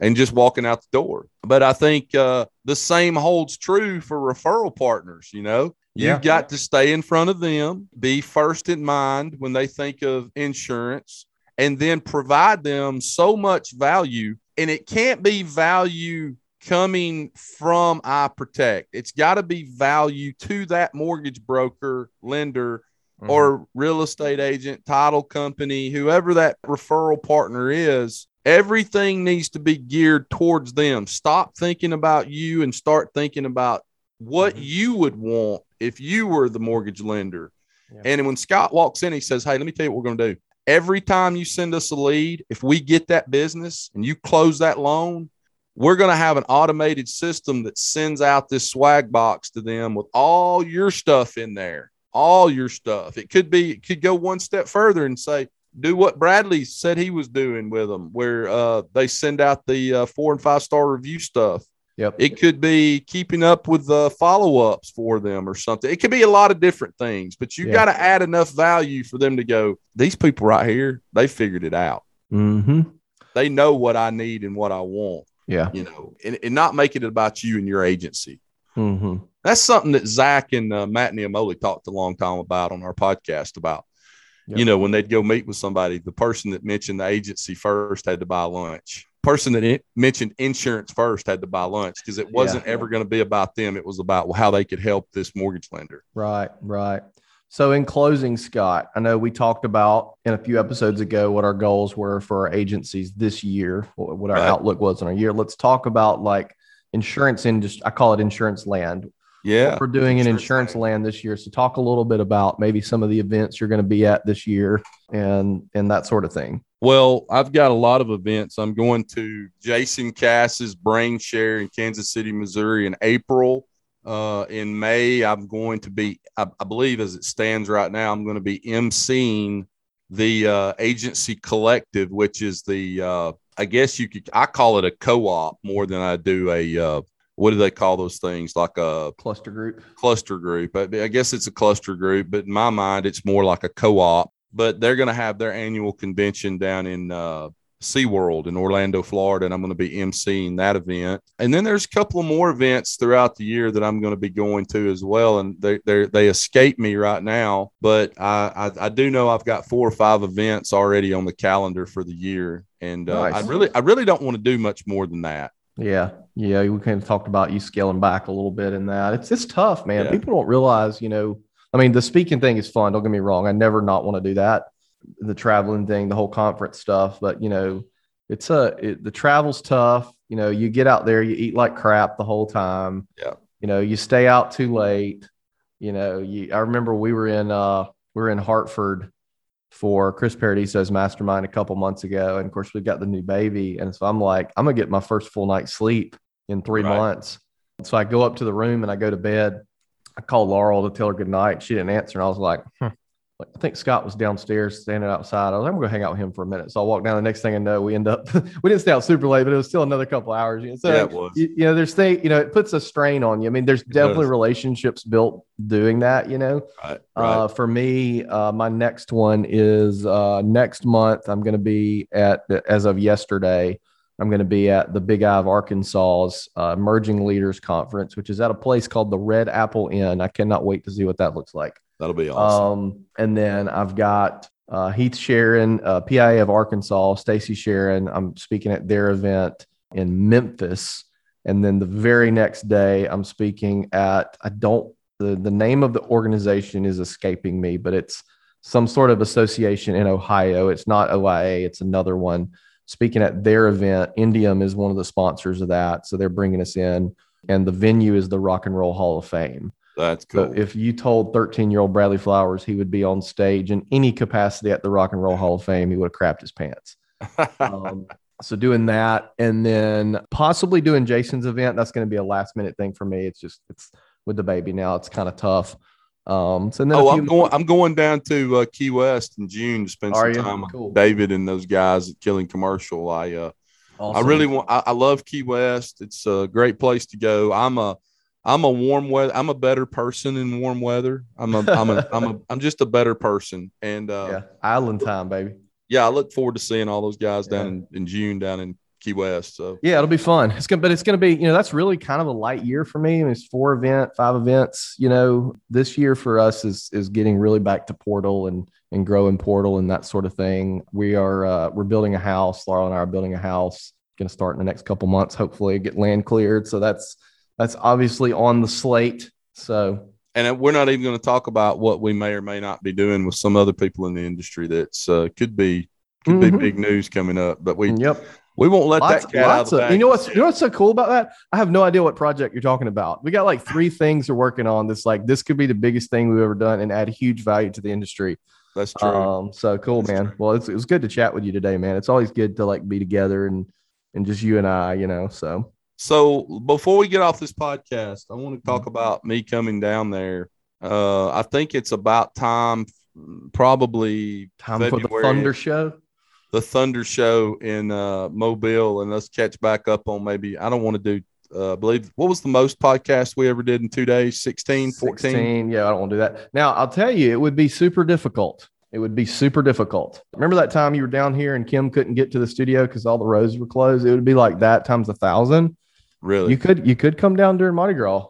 and just walking out the door. But I think uh, the same holds true for referral partners. You know, yeah. you've got to stay in front of them, be first in mind when they think of insurance, and then provide them so much value. And it can't be value coming from iProtect. It's got to be value to that mortgage broker, lender, mm-hmm. or real estate agent, title company, whoever that referral partner is. Everything needs to be geared towards them. Stop thinking about you and start thinking about what mm-hmm. you would want if you were the mortgage lender. Yeah. And when Scott walks in, he says, hey, let me tell you what we're going to do. Every time you send us a lead, if we get that business and you close that loan, we're going to have an automated system that sends out this swag box to them with all your stuff in there, all your stuff. It could be, it could go one step further and say, do what Bradley said he was doing with them, where uh, they send out the uh, four and five star review stuff. Yep. It could be keeping up with the uh, follow-ups for them or something. It could be a lot of different things, but you yeah. got to add enough value for them to go, these people right here, they figured it out. Mm-hmm. They know what I need and what I want. Yeah. You know, and, and not make it about you and your agency. Mm-hmm. That's something that Zach and uh, Matt Niemoli talked a long time about on our podcast about, yep. you know, when they'd go meet with somebody, the person that mentioned the agency first had to buy lunch. Person that it mentioned insurance first had to buy lunch because it wasn't yeah. ever going to be about them. It was about how they could help this mortgage lender. Right, right. So in closing, Scott, I know we talked about in a few episodes ago what our goals were for our agencies this year, what our right. outlook was in our year. Let's talk about like insurance industry. I call it insurance land. Yeah. What we're doing in insurance land this year. So talk a little bit about maybe some of the events you're going to be at this year and and that sort of thing. Well, I've got a lot of events. I'm going to Jason Cass's Brain Share in Kansas City, Missouri in April. Uh, in May, I'm going to be, I, I believe as it stands right now, I'm going to be emceeing the uh, Agency Collective, which is the, uh, I guess you could, I call it a co-op more than I do a, uh, what do they call those things? Like a cluster group, cluster group. I, I guess it's a cluster group, but in my mind, it's more like a co-op. But they're going to have their annual convention down in uh, SeaWorld in Orlando, Florida, and I'm going to be emceeing that event. And then there's a couple of more events throughout the year that I'm going to be going to as well, and they they they escape me right now. But I, I, I do know I've got four or five events already on the calendar for the year, and uh, nice. I really I really don't want to do much more than that. Yeah, yeah, we kind of talked about you scaling back a little bit in that. It's it's tough, man. Yeah. People don't realize, you know. I mean, the speaking thing is fun. Don't get me wrong. I never not want to do that. The traveling thing, the whole conference stuff. But, you know, it's a, it, the travel's tough. You know, you get out there, you eat like crap the whole time. Yeah. You know, you stay out too late. You know, you, I remember we were in, uh, we were in Hartford for Chris Paradiso's mastermind a couple months ago. And of course we got the new baby. And so I'm like, I'm gonna get my first full night's sleep in three right. months. So I go up to the room and I go to bed. I call Laurel to tell her good night. She didn't answer. And I was like, hmm. like I think Scott was downstairs standing outside. I was like, I'm going to hang out with him for a minute. So I walked down. The next thing I know, we end up, we didn't stay out super late, but it was still another couple hours. So, yeah, it was. You, you know, there's things, you know, it puts a strain on you. I mean, there's it definitely does. relationships built doing that, you know. Right, right. Uh, for me, uh, my next one is uh, next month. I'm going to be at, as of yesterday, I'm going to be at the Big Eye of Arkansas's uh, Emerging Leaders Conference, which is at a place called the Red Apple Inn. I cannot wait to see what that looks like. That'll be awesome. Um, and then I've got uh, Heath Sharon, uh, P I A of Arkansas, Stacy Sharon. I'm speaking at their event in Memphis. And then the very next day, I'm speaking at, I don't, the, the name of the organization is escaping me, but it's some sort of association in Ohio. It's not O I A. It's another one. Speaking at their event. Indium is one of the sponsors of that. So they're bringing us in, and the venue is the Rock and Roll Hall of Fame. That's cool. So if you told thirteen year old Bradley Flowers he would be on stage in any capacity at the Rock and Roll Hall of Fame, he would have crapped his pants. um, so doing that, and then possibly doing Jason's event. That's going to be a last minute thing for me. It's just, it's with the baby now, it's kind of tough. Um, so then oh, I'm going, I'm going down to uh, Key West in June to spend some time cool. with David and those guys at Killing Commercial. I, uh, awesome. I really want, I, I love Key West. It's a great place to go. I'm a, I'm a warm weather. I'm a better person in warm weather. I'm a, I'm a, I'm a, I'm just a better person. And, uh, yeah. Island time, baby. Yeah. I look forward to seeing all those guys yeah. down in, in June down in Key West. So yeah, it'll be fun. It's gonna, but it's gonna be, you know, that's really kind of a light year for me. I mean, it's four event, five events. You know, this year for us is is getting really back to Portal and and growing Portal and that sort of thing. We are uh, we're building a house. Laura and I are building a house. Going to start in the next couple months. Hopefully, get land cleared. So that's that's obviously on the slate. So. And we're not even going to talk about what we may or may not be doing with some other people in the industry. That's uh, could be could mm-hmm. be big news coming up. But we yep. We won't let lots, that cat out of the bag. You know what's you know what's so cool about that? I have no idea what project you're talking about. We got like three things we're working on. This like this could be the biggest thing we've ever done and add huge value to the industry. That's true. Um, so cool, That's man. True. Well, it's, it was good to chat with you today, man. It's always good to like be together and and just you and I, you know. So so before we get off this podcast, I want to talk about me coming down there. Uh, I think it's about time, probably time February. For the Thunder Show. The Thunder Show in uh, Mobile, and let's catch back up on maybe. I don't want to do, uh, I believe, what was the most podcast we ever did in two days? sixteen, fourteen sixteen, yeah, I don't want to do that. Now, I'll tell you, it would be super difficult. It would be super difficult. Remember that time you were down here and Kim couldn't get to the studio because all the roads were closed? It would be like that times a thousand. Really? You could you could come down during Mardi Gras.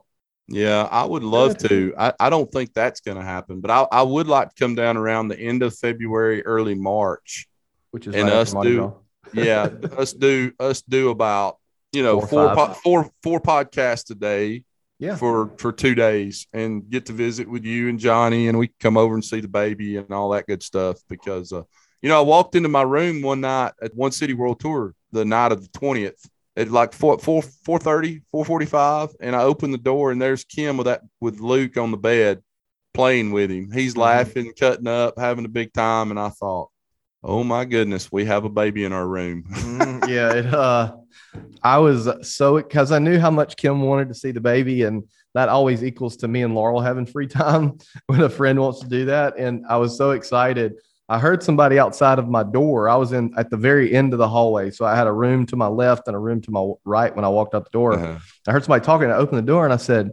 Yeah, I would love to. I, I don't think that's going to happen, but I, I would like to come down around the end of February, early March. Which is and right us do, yeah, us do, us do about, you know, four, four, po- four, four podcasts a day yeah. for, for two days and get to visit with you and Johnny, and we come over and see the baby and all that good stuff. Because, uh, you know, I walked into my room one night at One City World Tour, the night of the twentieth at like four, four, four thirty, four forty-five. And I opened the door and there's Kim with that, with Luke on the bed playing with him. He's mm-hmm. laughing, cutting up, having a big time. And I thought, oh my goodness, we have a baby in our room. yeah. It, uh, I was so, cause I knew how much Kim wanted to see the baby, and that always equals to me and Laurel having free time when a friend wants to do that. And I was so excited. I heard somebody outside of my door. I was in at the very end of the hallway. So I had a room to my left and a room to my right. When I walked out the door, uh-huh. I heard somebody talking. I opened the door and I said,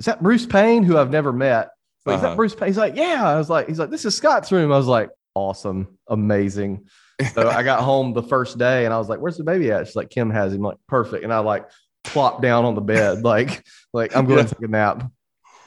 is that Bruce Payne, who I've never met? Like, uh-huh. Is that Bruce Payne? He's like, yeah. I was like, he's like, this is Scott's room. I was like, awesome. Amazing. So I got home the first day and I was like, where's the baby at? She's like, Kim has him. I'm like, perfect. And I like plopped down on the bed. Like, like I'm going yeah. to take a nap.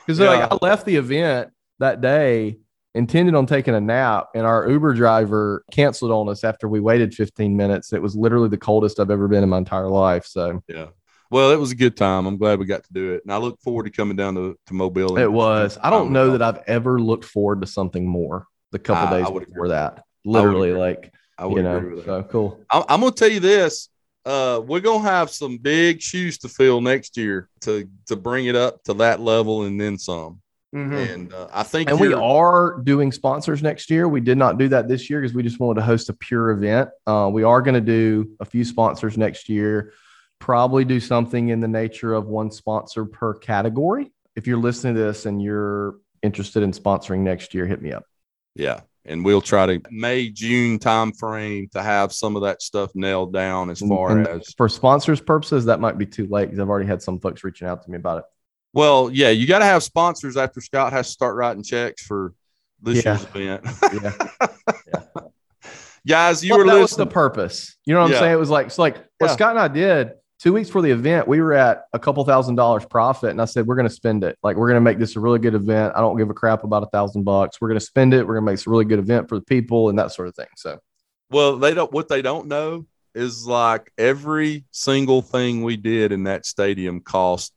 Cause yeah. like, I left the event that day intended on taking a nap, and our Uber driver canceled on us after we waited fifteen minutes. It was literally the coldest I've ever been in my entire life. So yeah. Well, it was a good time. I'm glad we got to do it. And I look forward to coming down to, to Mobile. It was, I don't know that I've ever looked forward to something more. The couple I, days I before that, literally, I like I would you know, agree with that. So cool. I'm, I'm gonna tell you this: uh, we're gonna have some big shoes to fill next year to to bring it up to that level and then some. Mm-hmm. And uh, I think, and we are doing sponsors next year. We did not do that this year because we just wanted to host a pure event. Uh, we are going to do a few sponsors next year. probably do something in the nature of one sponsor per category. If you're listening to this and you're interested in sponsoring next year, hit me up. Yeah. And we'll try to May, June timeframe to have some of that stuff nailed down as far and as. For sponsors purposes, that might be too late because I've already had some folks reaching out to me about it. Well, yeah, you got to have sponsors after Scott has to start writing checks for this yeah. year's event. yeah. yeah. Guys, you well, were that listening. Was the purpose. You know what I'm yeah. saying? It was like, it's like what yeah. Scott and I did two weeks before the event, we were at a couple thousand dollars profit. And I said, we're going to spend it. Like, we're going to make this a really good event. I don't give a crap about a thousand bucks. We're going to spend it. We're going to make this a really good event for the people and that sort of thing. So, well, they don't, what they don't know is like every single thing we did in that stadium cost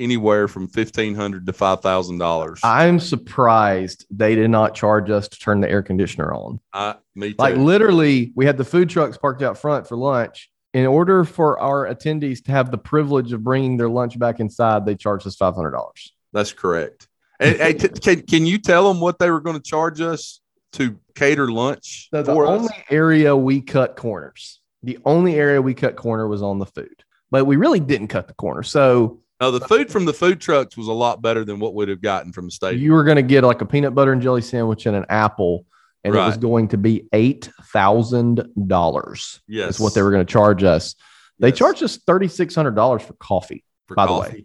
anywhere from fifteen hundred dollars to five thousand dollars. I'm surprised they did not charge us to turn the air conditioner on. Uh, me too. Like literally we had the food trucks parked out front for lunch. In order for our attendees to have the privilege of bringing their lunch back inside, they charged us five hundred dollars. That's correct. And, and t- can, can you tell them what they were going to charge us to cater lunch? So the for only us? area we cut corners, the only area we cut corner was on the food, but we really didn't cut the corner. So no, the food from the food trucks was a lot better than what we'd have gotten from the stadium. You were going to get like a peanut butter and jelly sandwich and an apple. And right. it was going to be eight thousand dollars. Yes. That's what they were going to charge us. They yes. charged us three thousand six hundred dollars for coffee, for by coffee. the way,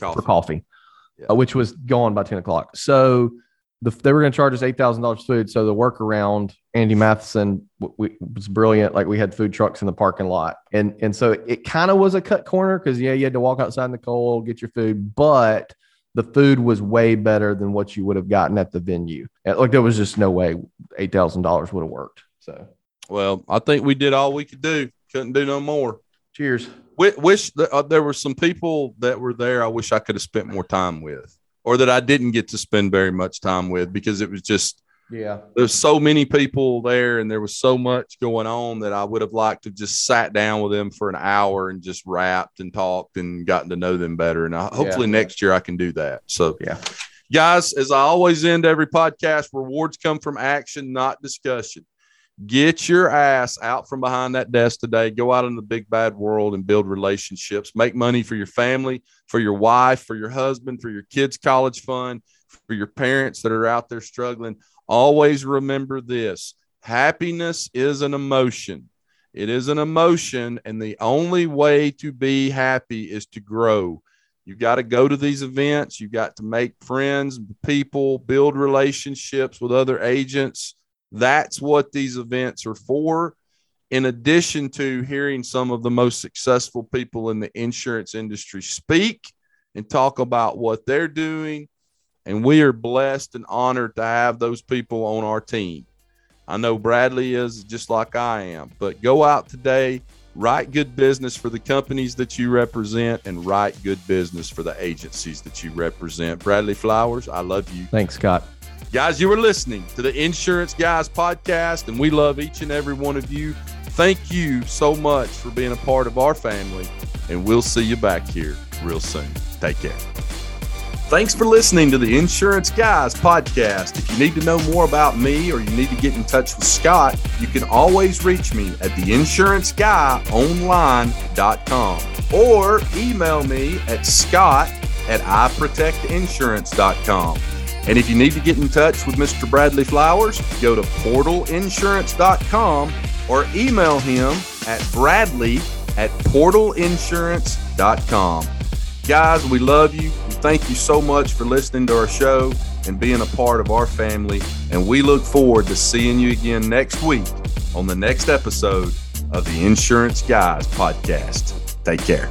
coffee. for coffee, yeah. uh, which was gone by ten o'clock. So the, they were going to charge us eight thousand dollars food. So the workaround, Andy Matheson w- we, was brilliant. Like we had food trucks in the parking lot. And, and so it, it kind of was a cut corner because, yeah, you had to walk outside in the cold, get your food. But the food was way better than what you would have gotten at the venue. Like there was just no way eight thousand dollars would have worked. So, well, I think we did all we could do. Couldn't do no more. Cheers. We, wish that, uh, there were some people that were there I wish I could have spent more time with, or that I didn't get to spend very much time with, because it was just, yeah, there's so many people there and there was so much going on that I would have liked to just sat down with them for an hour and just rapped and talked and gotten to know them better. And I, hopefully yeah. next year I can do that. So yeah, guys, as I always end every podcast, rewards come from action, not discussion. Get your ass out from behind that desk today. Go out in the big bad world and build relationships. Make money for your family, for your wife, for your husband, for your kids' college fund, for your parents that are out there struggling. Always remember this. Happiness is an emotion. It is an emotion. And the only way to be happy is to grow. You got to go to these events. You got to make friends, people, build relationships with other agents. That's what these events are for. In addition to hearing some of the most successful people in the insurance industry speak and talk about what they're doing. And we are blessed and honored to have those people on our team. I know Bradley is just like I am, but go out today, write good business for the companies that you represent, and write good business for the agencies that you represent. Bradley Flowers, I love you. Thanks, Scott. Guys, you were listening to the Insurance Guys podcast, and we love each and every one of you. Thank you so much for being a part of our family, and we'll see you back here real soon. Take care. Thanks for listening to the Insurance Guys podcast. If you need to know more about me or you need to get in touch with Scott, you can always reach me at the insurance guy online dot com or email me at scott at i protect insurance dot com. And if you need to get in touch with Mister Bradley Flowers, go to portal insurance dot com or email him at bradley at portal insurance dot com. Guys, we love you. We thank you so much for listening to our show and being a part of our family. And we look forward to seeing you again next week on the next episode of the Insurance Guys podcast. Take care.